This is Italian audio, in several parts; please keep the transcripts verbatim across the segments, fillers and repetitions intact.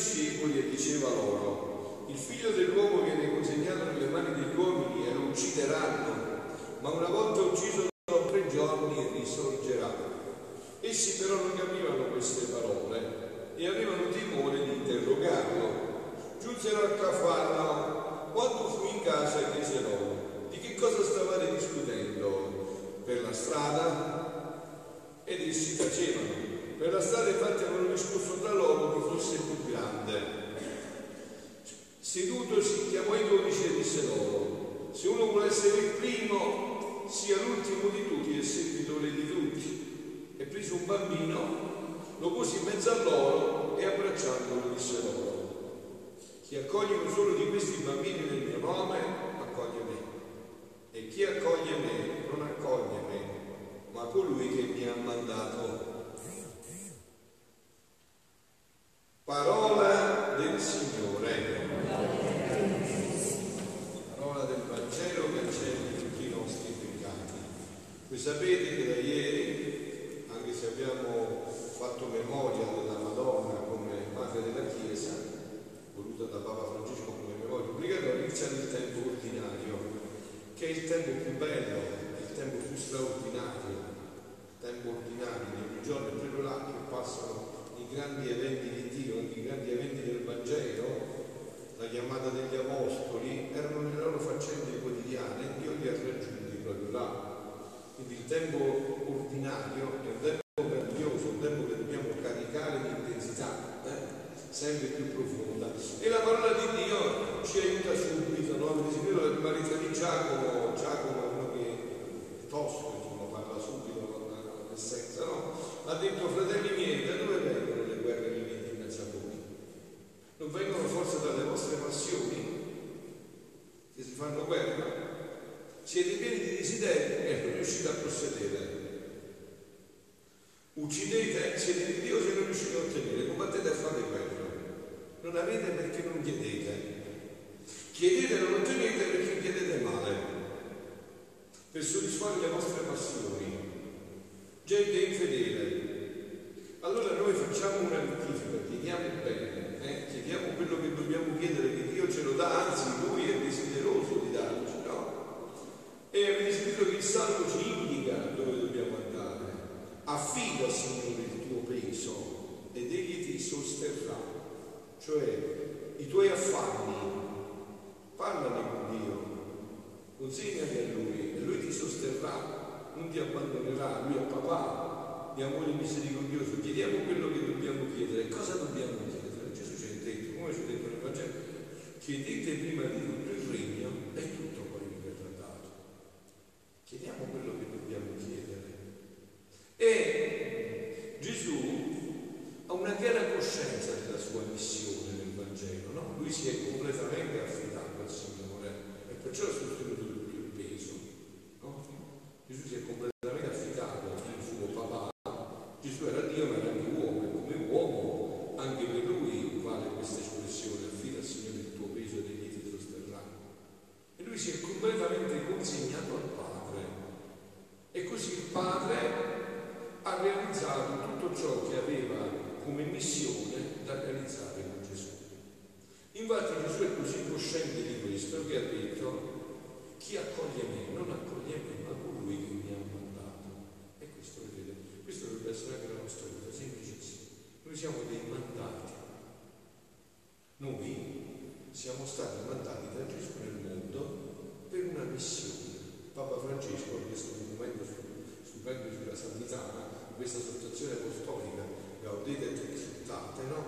discepoli e diceva loro: il figlio dell'uomo viene consegnato nelle mani degli uomini e lo uccideranno, ma una volta ucciso dopo tre giorni risorgerà. Essi però non capivano queste parole e avevano timore di interrogarlo. Giunsero a Cafarnao. Quando fu in casa chiese loro: di che cosa stavate discutendo per la strada? Ed essi tacevano. Per la strada infatti avevano discusso tra loro chi fosse più grande. Sedutosi chiamò i dodici e disse loro: se uno vuole essere il primo, sia l'ultimo di tutti e il servitore di tutti. E preso un bambino, lo pose in mezzo a loro e abbracciandolo disse loro: chi accoglie uno solo di questi bambini nel mio nome, accoglie me. E chi accoglie me non accoglie me, ma colui che mi ha mandato. Parola del Signore. Parola del Vangelo cancelli tutti i nostri peccati. Voi sapete che da ieri, anche se abbiamo fatto memoria della Madonna come madre della Chiesa, voluta da Papa Francesco come memoria obbligatoria, inizia il tempo ordinario, che è il tempo più bello, il tempo più straordinario, il tempo ordinario, ogni giorno è quello là che passano i grandi eventi di Dio, i grandi eventi del Vangelo, la chiamata degli Apostoli, erano le loro faccende quotidiane e Dio li ha raggiunti proprio là. Quindi il tempo ordinario è un tempo grandioso, un tempo che dobbiamo caricare di intensità, eh? sempre più profonda, e la parola di Dio ci aiuta subito, no? Per esempio il marito di Giacomo, Giacomo è uno che è tosco, insomma, parla subito con l'essenza, no? Ha detto: fratelli miei, da dove vengono le guerre che vengono innanzi a voi? Non vengono forse dalle vostre passioni che si fanno guerra? Siete pieni di desideri e non riuscite a possedere. Uccidete, siete di Dio se non riuscite a ottenere, combattete e fate guerra. Non avete perché non chiedete. Chiedete e non ottenete perché chiedete male, per soddisfare le vostre passioni. Gente infedele. Allora noi facciamo una rettifica, chiediamo bene, eh? chiediamo quello che dobbiamo chiedere, che Dio ce lo dà, anzi Lui è desideroso di darci, no? E avete scritto che il Santo ci indica dove dobbiamo andare. Affida al Signore il tuo peso ed Egli ti sosterrà, cioè i tuoi affanni. Parlane con Dio, consegnati a Lui e Lui ti sosterrà, non ti abbandonerà. Lui è papà di amore misericordioso. Chiediamo quello che dobbiamo chiedere. Cosa dobbiamo chiedere? Gesù ci ha detto, come ci ha detto nel Vangelo, chiedete prima di tutto il regno e tutto poi vi verrà dato. Chiediamo quello che dobbiamo chiedere. E Gesù ha una chiara coscienza della sua missione nel Vangelo, no? Lui si è completamente affidato al Signore e perciò ha sostenuto tutto il peso, no? Gesù si è completamente affidato al suo papà. Gesù era Dio ma era anche uomo, e come uomo anche per lui vale questa espressione: affida al Signore il tuo peso ed egli ti sosterrà. E lui si è completamente consegnato al Padre, e così il Padre ha realizzato tutto ciò che aveva come missione da realizzare con Gesù. Infatti Gesù è così cosciente di questo che ha detto: chi accoglie me non accoglie me, ma colui che mi ha mandato. E questo, vedete, questo dovrebbe essere anche la nostra vita, semplicissima. Noi siamo dei mandati. Noi siamo stati mandati da Gesù nel mondo per una missione. Papa Francesco ha chiesto un documento su stupendo sulla santità, questa associazione apostolica, Gaudete et Exsultate, no?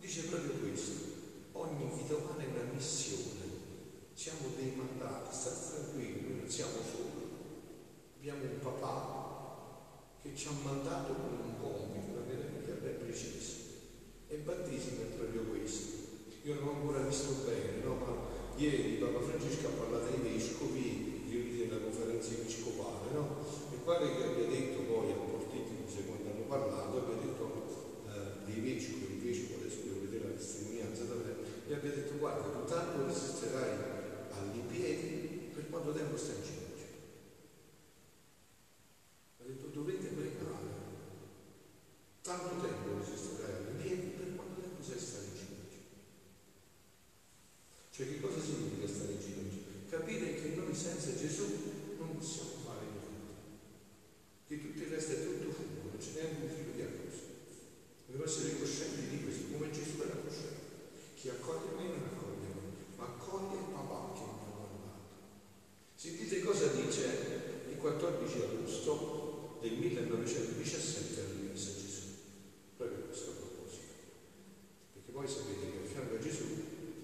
Dice proprio questo: ogni vita umana è una missione, siamo dei mandati. State tranquilli, noi non siamo soli, abbiamo un papà che ci ha mandato con un compito, una vita ben precisa, e il battesimo è proprio questo. Io non ho ancora visto bene, no? Ma ieri Papa Francesco ha parlato ai vescovi riuniti nella conferenza episcopale, no? E pare che abbia detto poi a Portici, quando hanno parlato, abbia detto eh, dei vescovi, il vescovo adesso devo vedere la testimonianza da me, gli abbia detto: guarda, tu tanto resisterai all'impiedi, per quanto tempo stai in ginocchio? Ha detto: dovete pregare, tanto tempo resisterai all'impiedi, per quanto tempo sei stato voi sapete che a fianco a Gesù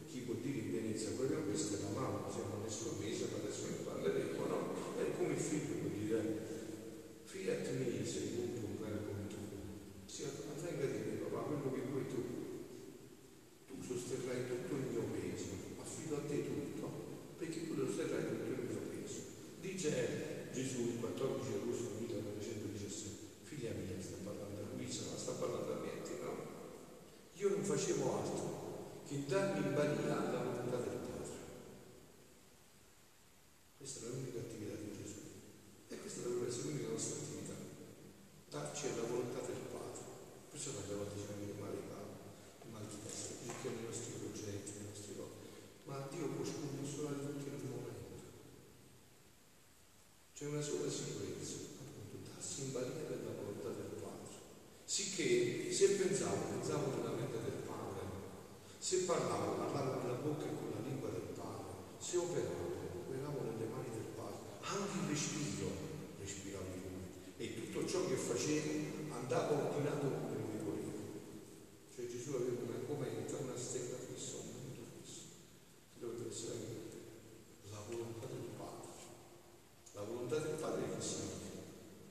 chi può dire in pienezza quella questa è la mamma, siamo nel suo peso, ma adesso ne parleremo, no? È come il figlio può dire, fiat mei sei molto un caro come tu, si avvenga di me papà quello che vuoi tu, tu sosterrai tutto il mio peso, affido a te tutto, perché tu sosterrai tutto il mio peso. Dice Gesù il quattordici agosto millenovecentodiciassette, figlia mia, sta parlando a Luisa, ma sta parlando a me, no? Io non facevo altro che darmi in balia alla volontà del Padre. Questa è l'unica attività di Gesù e questa dovrebbe essere l'unica nostra attività, darci alla volontà del Padre. Perciò tante volte ci fanno il male in mano, il male di testa, cerchiamo i nostri progetti, le nostre cose, ma Dio può consolare tutti in un momento. C'è una sola sicurezza, appunto, darsi in balia alla volontà del Padre, sicché se pensavo, pensavo nella mente del Padre, se parlavo, parlavo con la bocca e con la lingua del Padre, se operavo, operavo nelle mani del Padre, anche il respiro respiravo in lui e tutto ciò che facevo andava ordinato come lui voleva. Cioè Gesù aveva una comenta, una stella fissa, un punto fisso, che doveva essere la volontà del Padre. La volontà del Padre che significa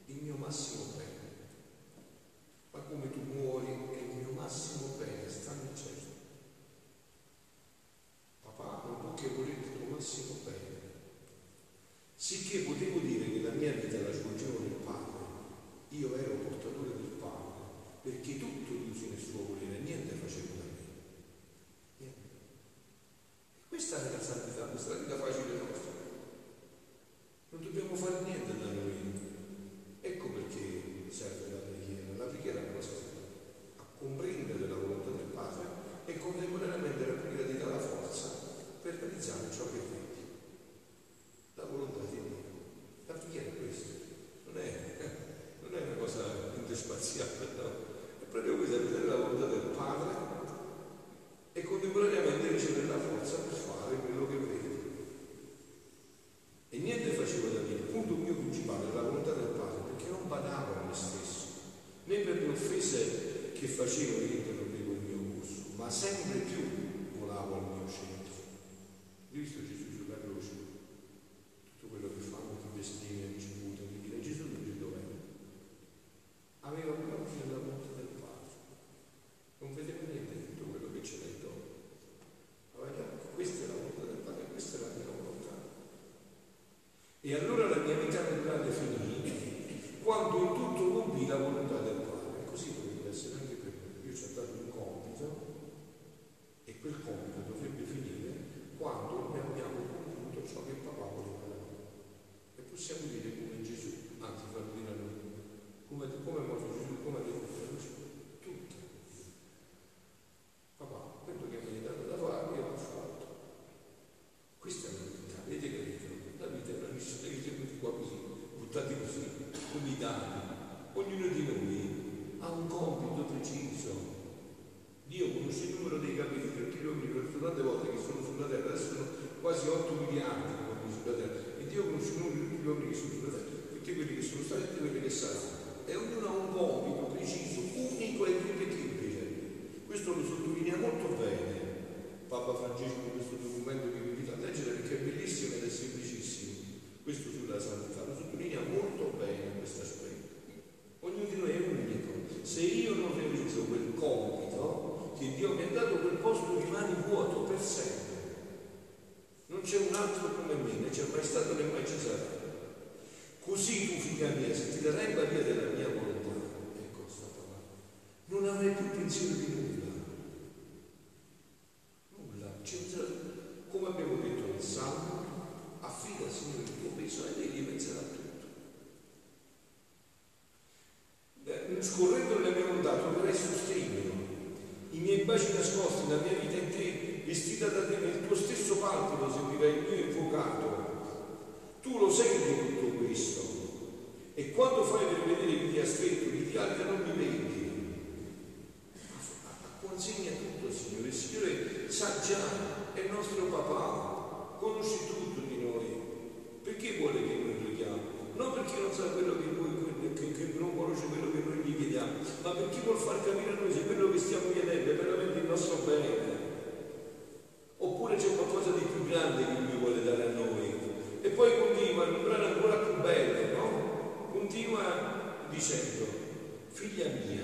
il mio massimo bene, ma come tu muori è il mio massimo bene, sta nel cielo. Papà, ma tu che volete il tuo massimo bene, sicché potevo dire che la mia vita la svolgevo nel Padre, io ero portatore del Padre, perché tutto dice nel suo volere, niente facevo da me, niente. E questa è la santità, questa è la vita facile nostra, non dobbiamo fare niente da noi. Ecco perché serve la preghiera, la preghiera è una cosa a comprendere la volontà del Padre e contemporaneamente la preghiera ti dà la forza per realizzare ciò che vedi, la volontà di Dio. La preghiera è questo, non è, non è una cosa interspaziale, no? È proprio questa, vedere la volontà del Padre e contemporaneamente ricevere la forza per fare quello che vedi. E niente facevo da me, il punto mio principale è la volontà del Padre, perché non badavo a me stesso, né per le offese che facevo io interrompevo il mio corso, ma sempre più volavo al mio centro. Visto Gesù sulla croce, tutto quello che fanno, che vestire, che ci buttano, che Gesù non c'è dov'è. Aveva proprio la volontà del Padre, non vedeva niente di tutto quello che c'era intorno. Allora, questa è la volontà del Padre, questa è la mia volontà. E allora la mia vita naturale finì quando in tutto compì la volontà del Padre. Così dovrebbe essere anche per me. Io ci ho dato un compito e quel compito dovrebbe finire quando noi abbiamo compiuto ciò che papà voleva da noi. E possiamo dire come Gesù, anzi farlo dire a noi, come, come è morto Gesù, come ha detto la luce, tutto. Papà, quello che mi hai dato da fare io l'ho fatto. Questa è la vita, avete capito? La vita è una missione che siamo tutti qua così, buttati così, come danni. Ognuno di noi ha un compito preciso. Dio conosce il numero dei capelli per chilometri, per tante volte che sono sulla terra, adesso sono quasi otto miliardi di uomini sulla terra, e Dio conosce il numero di chilometri che sono sulla terra, tutti quelli che sono stati e tutti quelli che saranno. E ognuno ha un compito preciso, unico e irripetibile. Questo lo sottolinea molto bene Papa Francesco in questo documento che vi invito a leggere, perché è bellissimo ed è semplicissimo. Questo sulla santità lo sottolinea molto bene questo aspetto. Ognuno di noi è unico. Se io non realizzo quel compito che Dio mi ha dato, quel posto rimane vuoto per sempre. Non c'è un altro come me, né c'è mai stato né mai ci sarà. Così tu, figlia mia, se ti darai in balia della mia volontà, ecco sta parola, non avrai più pensiero di nulla. Come abbiamo detto nel Salmo, affida al Signore il tuo peso ed egli penserà a tutto. Scorrendo nella mia volontà troverai sostegno, i miei baci nascosti, la mia vita in te, vestita da te nel tuo stesso palpito seguirai il mio invocato. Tu lo segui tutto questo e quando fai per vedere chi ti ha stretto, chi ti alza non mi vedi. Consegna tutto al Signore, il Signore sa già, è nostro papà, conosce tutto di noi, perché vuole che noi preghiamo? Non perché non sa quello che noi, che, che non conosce quello che noi gli chiediamo, ma perché vuol far capire a noi se quello che stiamo chiedendo è veramente il nostro bene, oppure c'è qualcosa di più grande che lui vuole dare a noi. E poi continua in un brano ancora più bello, no? Continua dicendo: figlia mia,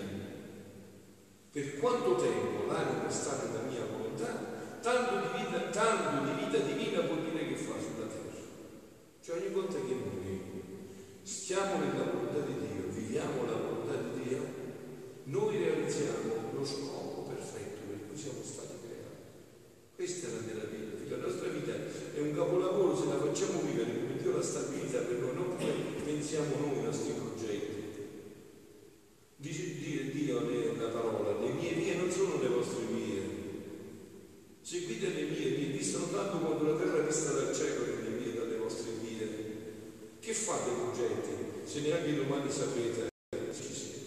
per quanto tempo l'anima è stata da mia volontà, tanto di vita, tanto di vita divina vuol dire che fa sulla terra. Cioè ogni volta che noi stiamo nella volontà di Dio, viviamo la volontà di Dio, noi realizziamo lo scopo perfetto per cui siamo stati creati. Questa è la meraviglia, perché la nostra vita è un capolavoro se la facciamo vivere come Dio la stabilizza per noi, non come pensiamo noi i nostri progetti. Dice Dio nella parola: le mie vie non sono le vostre vie. Se guida le mie vie, dissero tanto quanto la terra vista dal cielo che le vie dalle vostre vie. Che fate progetti se neanche domani sapete se ci siete?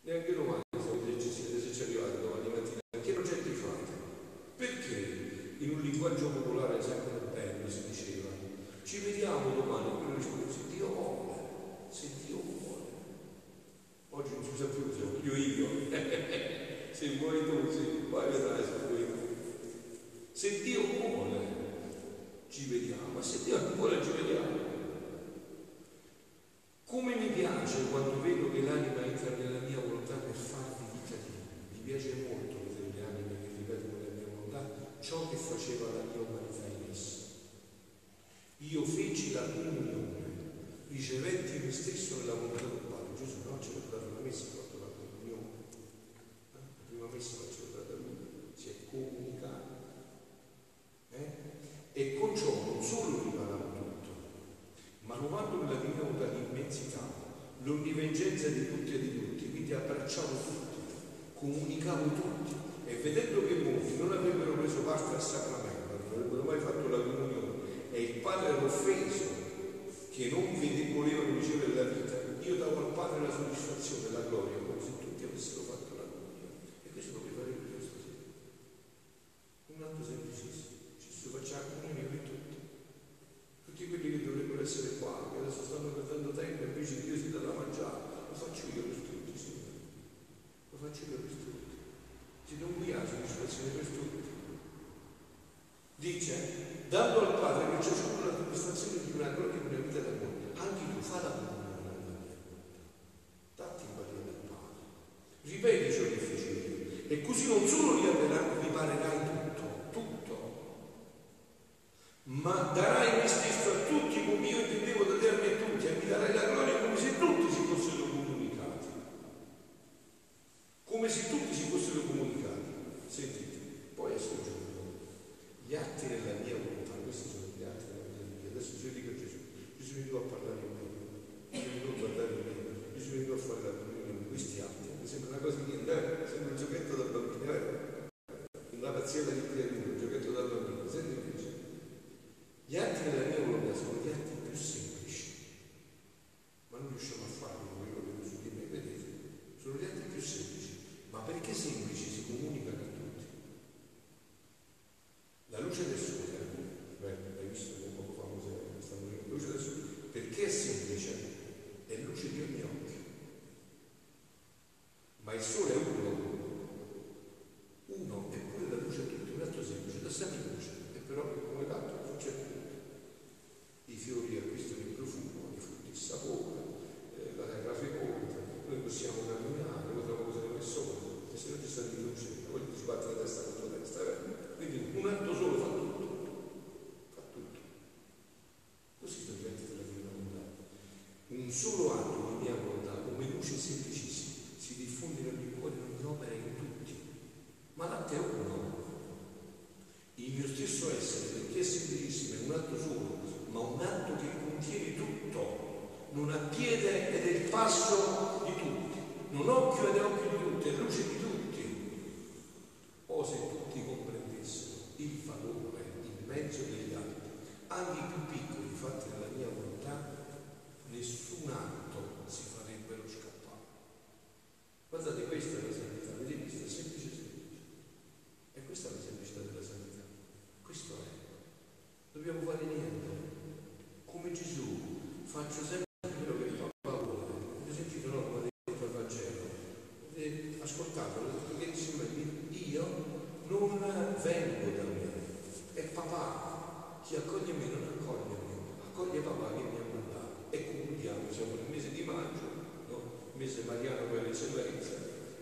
Neanche domani sapete se ci siete, se ci arrivate domani mattina. Che progetti fate? Perché in un linguaggio popolare sempre bello si diceva: ci vediamo domani, quello risponde se Dio vuole, se Dio vuole. Oggi non si usa più, se voglio io, se vuoi tu, se vai vedrai, se vuoi tu. Se Dio vuole, ci vediamo, ma se Dio non vuole, ci vediamo. Come mi piace quando vedo che l'anima entra nella mia volontà per farvi vita di. Mi piace molto vedere le anime che ripetono nella mia volontà ciò che faceva la mia umanità in essa. Io feci la comunione, ricevetti me stesso nella volontà del Padre. Gesù no, ci ha dato la messa, ha fatto la comunione, eh? La prima messa la ci ha data lui, si è comunicato, eh? E con ciò non solo riparavo tutto, ma trovando nella divinità l'immensità, l'onnivengenza di tutti e di tutti, quindi abbracciavo tutti, comunicavo tutti, e vedendo che molti non avrebbero preso parte al sacramento, non avrebbero mai fatto la comunione, e il Padre era offeso che non volevano ricevere la vita, io davo al Padre la soddisfazione, la gloria, come se tutti avessero fatto la gloria. E questo lo fare io stasera. Un atto semplicissimo, ci si faccia la comunione per tutti. Tutti quelli che dovrebbero essere qua, che adesso stanno perdendo tempo, invece Dio si dà da mangiare, lo faccio io per tutti, Signore. Lo faccio io per tutti. Ti do la soddisfazione per tutti. Dice, dando al Padre che ciascuno la soddisfazione di una gloria e una vita d'amore, anche tu fa la gloria. Datti in parola del Padre, ripeti ciò che fece, e così non solo riparerai tutto, tutto, ma darai me stesso a tutti come io intendevo da darmi a tutti, e mi darai la gloria come se tutti si fossero comunicati, come se tutti si fossero comunicati. Sentite, poi aggiungo gli atti della mia volontà, questi sono gli atti della mia vita. Adesso se io dico a Gesù, Gesù mi do a parlare in me, Gesù mi do a guardare in me, Gesù mi do a fare la comunione, questi atti, mi sembra una cosa che eh, sembra un giochetto da bambino, eh, una pazienza di creatura, un giochetto da bambino, senti invece. Gli atti della mia volontà sono gli atti più semplici, ma non riusciamo a farli come quello che Gesù di me, vedete, sono gli atti più semplici, ma perché semplici si comunicano a tutti. La luce del sole, beh, l'hai visto che poco fa cos'è, la luce del sole, perché è semplice? È luce di ogni occhio, ma il sole è uno, uno è pure la luce a tutti, un altro semplice, da sempre luce, e però come tanto succede i fiori acquistano il profumo, i frutti il sapore, eh, la terra feconda, noi possiamo camminare, potremmo usare il sole, e se non ci sta di luce, poi ti sbatte la testa contro la testa, eh? Quindi un atto solo fa tutto. Un solo atto di mia volontà, come luce semplicissima, si diffonde nel mio cuore, in ogni opera e in tutti. Ma l'atto è uno. Il mio stesso essere, perché è semplicissimo, è un atto solo, ma un atto che contiene tutto. Non ha piede ed è il passo di tutti. Non occhio ed è occhio di tutti, è luce di tutti. O se tutti comprendessero il valore, il mezzo degli atti, anche i più piccoli fatti dalla mia volontà, nessun atto Padre, perché diceva io non vengo da me, è papà, chi accoglie me non accoglie me, accoglie papà che mi ha mandato. E concludiamo, siamo nel mese di maggio, no? Il mese mariano per eccellenza,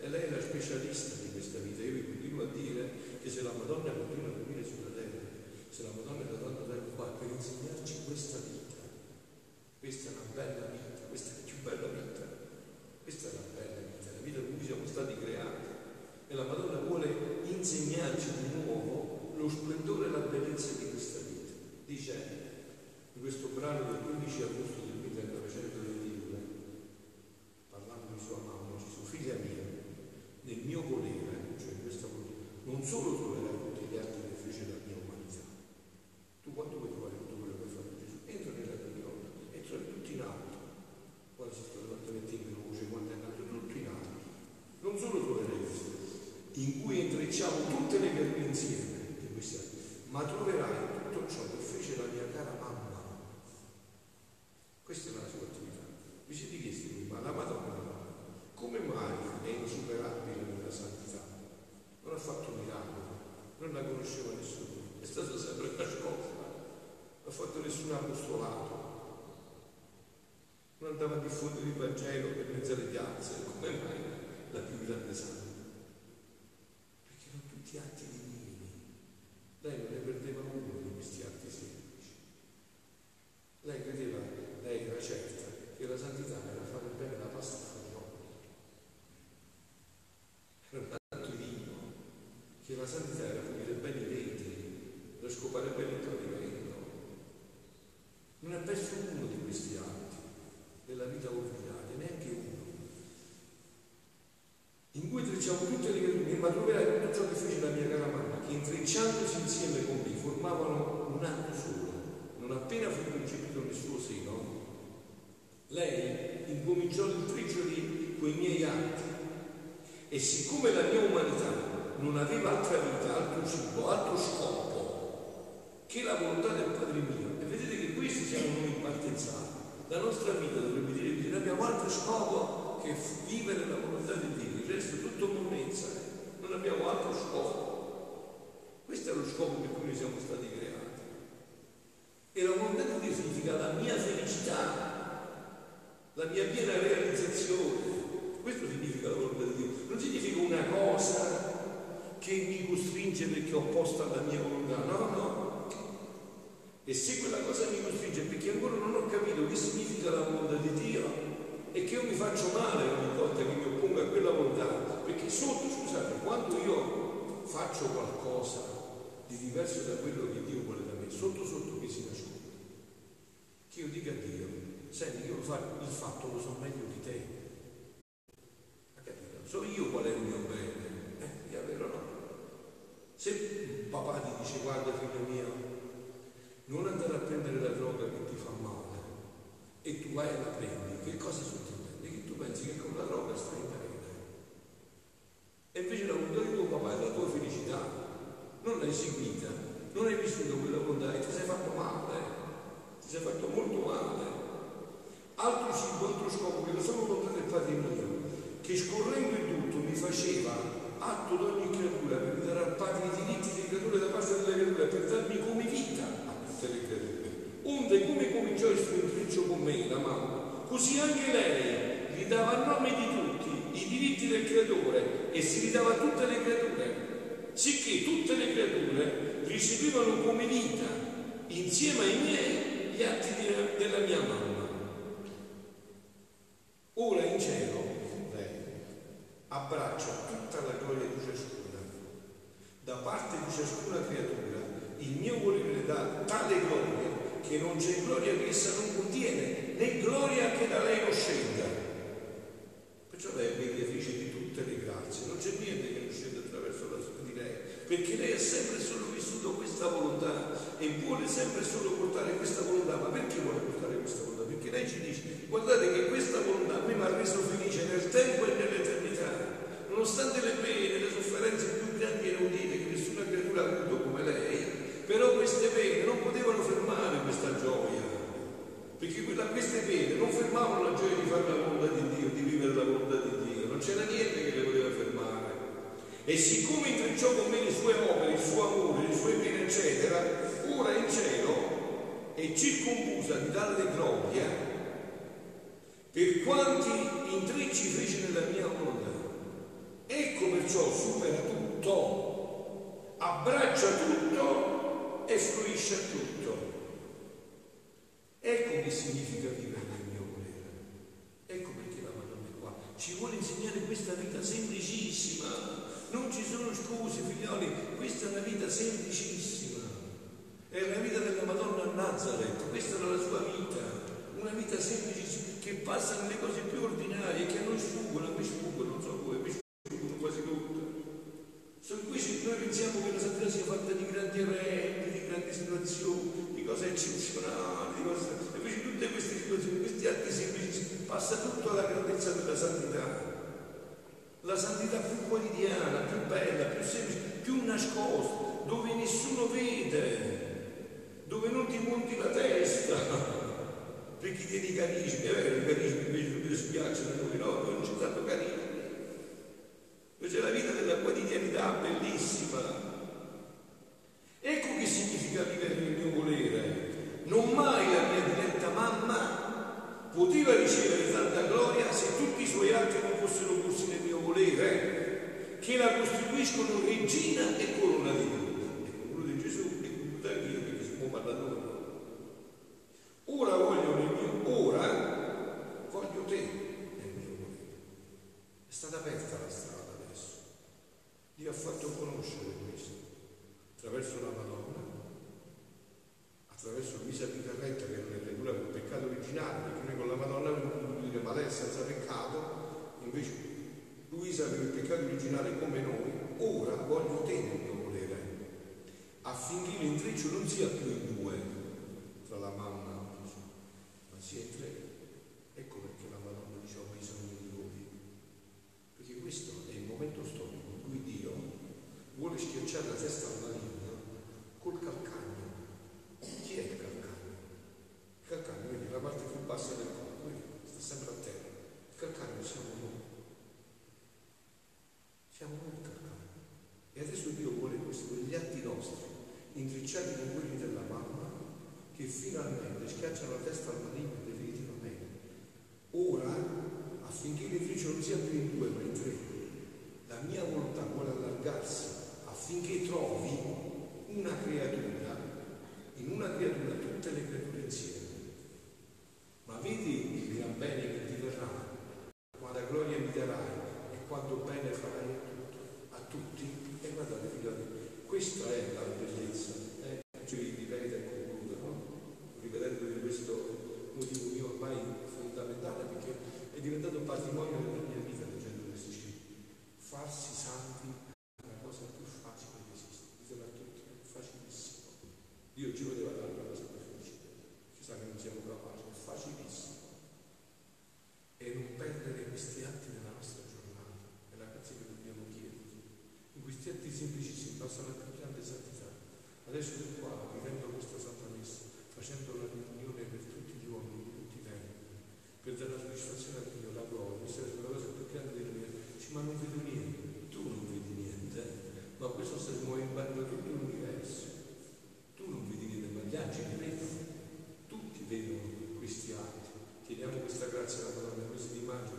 e lei è la specialista di questa vita. Io vi continuo a dire che se la Madonna continua a venire sulla terra, se la Madonna è da tanto tempo qua per insegnarci questa vita, questa è una bella vita, questa è la più bella vita, questa è una bella vita, la vita in cui siamo stati creati, e la Madonna vuole insegnarci di nuovo lo splendore e la bellezza di questa vita. Dice in questo brano del quindici agosto del millenovecentoventidue, parlando di sua mamma, Gesù, figlia mia, nel mio volere, cioè in questa volere, non solo troverai tutti gli atti che fece la mia umanità, tu quando vuoi trovare tutto quello che ha fatto Gesù, entra nella pagnola e trovi tutti in alto, quando si sta davanti in luce, quando è nato, tutti in alto, non solo troverai questo, in cui intrecciamo tutte le carne insieme, ma troverai tutto ciò che fece la mia cara mamma. Questa è la sua attività. Vi siete chiesti, ma la Madonna come mai è insuperabile nella santità? Non ha fatto miracoli, non la conosceva nessuno, è stata sempre nascosta, non ha fatto nessun apostolato, non andava a diffondere il Vangelo per mezzo alle piazze. Come mai la più grande santa? Perché erano tutti atti divini. Lei non ne perdeva uno di questi atti semplici. Lei credeva, lei era certa che la santità era fare bene la pasta fagioli. Era un atto divino, che la santità era pulire bene i vetri, da scopare bene il pavimento. Non è perso uno di questi atti della vita ordinaria, neanche uno, in cui intrecciamo tutte le creature, ma troverai tutto ciò che fece la mia cara mamma, che intrecciandosi insieme con me formavano un atto solo. Non appena fu concepito nel suo seno, lei incominciò l'intreccio di quei miei atti, e siccome la mia umanità non aveva altra vita, altro cibo, altro scopo che la volontà del Padre mio, e vedete che questi siamo noi in partenza. La nostra vita dovrebbe dire che noi abbiamo altro scopo che vivere la volontà di Dio, il resto è tutto monnezza, non abbiamo altro scopo. Questo è lo scopo per cui noi siamo stati creati. E la volontà di Dio significa la mia felicità, la mia piena realizzazione. Questo significa la volontà di Dio, non significa una cosa che mi costringe perché è opposta alla mia volontà, no, no. E se quella cosa mi costringe perché ancora non ho capito che significa la volontà di Dio, e che io mi faccio male ogni volta che mi oppongo a quella volontà, perché sotto, scusate, quando io faccio qualcosa di diverso da quello che Dio vuole da me, sotto sotto che si nasconde, che io dica a Dio, senti, io il fatto lo so meglio di te, ha capito? So io qual è il mio bene, eh, è vero o no? Se papà ti dice, guarda figlio mio, non andare a prendere la droga che ti fa male, e tu vai e la prendi, che cosa succede? Che tu pensi che con la droga stai bene, e invece la volontà di tuo papà è la tua felicità, non l'hai seguita, non hai vissuto quella volontà e ti sei fatto male, ti sei fatto molto male. Altro cibo, altro scopo che la sola volontà del Padre mio, che scorrendo in tutto mi faceva atto d'ogni creatura per mi dare al Padre i diritti di creatura da parte della creatura, per darmi come vita le creature. Onde come cominciò il suo intreccio con me, la mamma, così anche lei ridava a nome di tutti i diritti del creatore, e si ridava a tutte le creature, sicché tutte le creature ricevevano come vita insieme ai miei gli atti della mia mamma. Ora in cielo lei abbraccia tutta la gloria di ciascuna, da parte di ciascuna creatura il mio volere dà tale gloria che non c'è gloria che essa non contiene, né gloria che da lei non scenda. Perciò lei è beneficio di tutte le grazie, non c'è niente che non scenda attraverso la sua di lei, perché lei ha sempre solo vissuto questa volontà e vuole sempre solo portare questa volontà. Ma perché vuole portare questa volontà? Perché lei ci dice, guardate che questa volontà a me mi ha reso felice nel tempo e nell'eternità, nonostante le pene, le sofferenze più grandi e inaudite che nessuna creatura ha avuto come lei. Però queste pene non potevano fermare questa gioia, perché quella, queste pene non fermavano la gioia di fare la volontà di Dio, di vivere la volontà di Dio, non c'era niente che le poteva fermare. E siccome intrecciò con me le sue opere, il suo amore, le sue pene, eccetera, ora in cielo è circonfusa di tale gloria per quanti intrecci fece nella mia volontà. Ecco perciò supera tutto, abbraccia tutto e fluisce a tutto. Ecco che significa vivere nel mio volere. Ecco perché la Madonna è qua. Ci vuole insegnare questa vita semplicissima. Non ci sono scuse, figlioli, questa è una vita semplicissima. È la vita della Madonna a Nazareth, questa era la sua vita, una vita semplicissima che passa nelle cose più ordinarie, che a noi sfuggono, a me sfuggono, non so voi, a me sfuggono quasi tutte. Sono questi che noi pensiamo che la santità sia fatta di grandi eventi, di grandi situazioni, di cose eccezionali, di cose... e invece tutte queste situazioni, questi atti semplicissimi, passa tutto alla grandezza della santità. La santità più quotidiana, più bella, più semplice, più nascosta, dove nessuno vede, dove non ti monti la testa, perché tieni carismi, è vero, i carismi invece che spiacciano noi, no, non c'è tanto carisma. C'è la vita della quotidianità, bellissima. Ecco che significa vivere nel mio volere. Non mai la mia diretta mamma poteva ricevere tanta gloria se tutti i suoi atti non fossero corsi nel mio volere, che la costituiscono regina e corona di Dio. E con quello di Gesù e con quello di Dio che si può parlare noi. Ora voglio nel mio, ora voglio te nel mio volere. È stata aperta la strada adesso. Dio ha fatto conoscere questo attraverso la Madonna, attraverso Luisa Piccarretta, che non è regolare col peccato originale, perché noi con la Madonna non dire ma lei è senza peccato, invece Luisa aveva il peccato originale come noi. Ora voglio te nel mio volere, affinché l'intreccio non sia più in due tra la mamma e Gesù, ma sia in tre. Ecco perché la Madonna dice ho bisogno di voi, perché questo è il momento storico in cui Dio vuole schiacciare la testa al maligno col calcagno. Chi è il calcagno? Il calcagno è la parte più bassa del corpo, quindi sta sempre a terra. Il calcagno siamo noi. Siamo noi il calcagno. E adesso Dio vuole questo, gli atti nostri, intrecciati con quelli della mamma, che finalmente schiacciano la testa al maligno definitivamente. Ora, affinché l'intreccio non sia più in due ma in tre, la mia volontà vuole allargarsi affinché trovi una creatura. In una creatura tutte le creature insieme. Ma vedi il gran bene che ti verrà, quanta gloria mi darai e quanto bene farai a tutti. E guardate, figliate, questa è la bellezza. Eh? Cioè, ripeto e concludo, no? Ripeto per questo motivo mio ormai fondamentale, perché è diventato un patrimonio della mia vita facendo questi scritti. Farsi santi. Io ci poteva dare una cosa più facile, ci sa che non siamo capaci, è facilissimo. E non perdere questi atti nella nostra giornata, è la grazia che dobbiamo chiedere. In questi atti semplicissimi passa la più grande santità. Adesso sono qua, vivendo questa Santa Messa, facendo la riunione per tutti gli uomini di tutti i tempi, per dare la soddisfazione a Dio, la gloria, questa è la cosa più grande della mia vita. Ma non vedo niente, tu non vedi niente, ma questo si muove in bagno a tutto l'universo. Tu non vedi niente, ma gli angeli vedono, tutti vedono questi atti. Chiediamo questa grazia alla Madonna, queste immagini.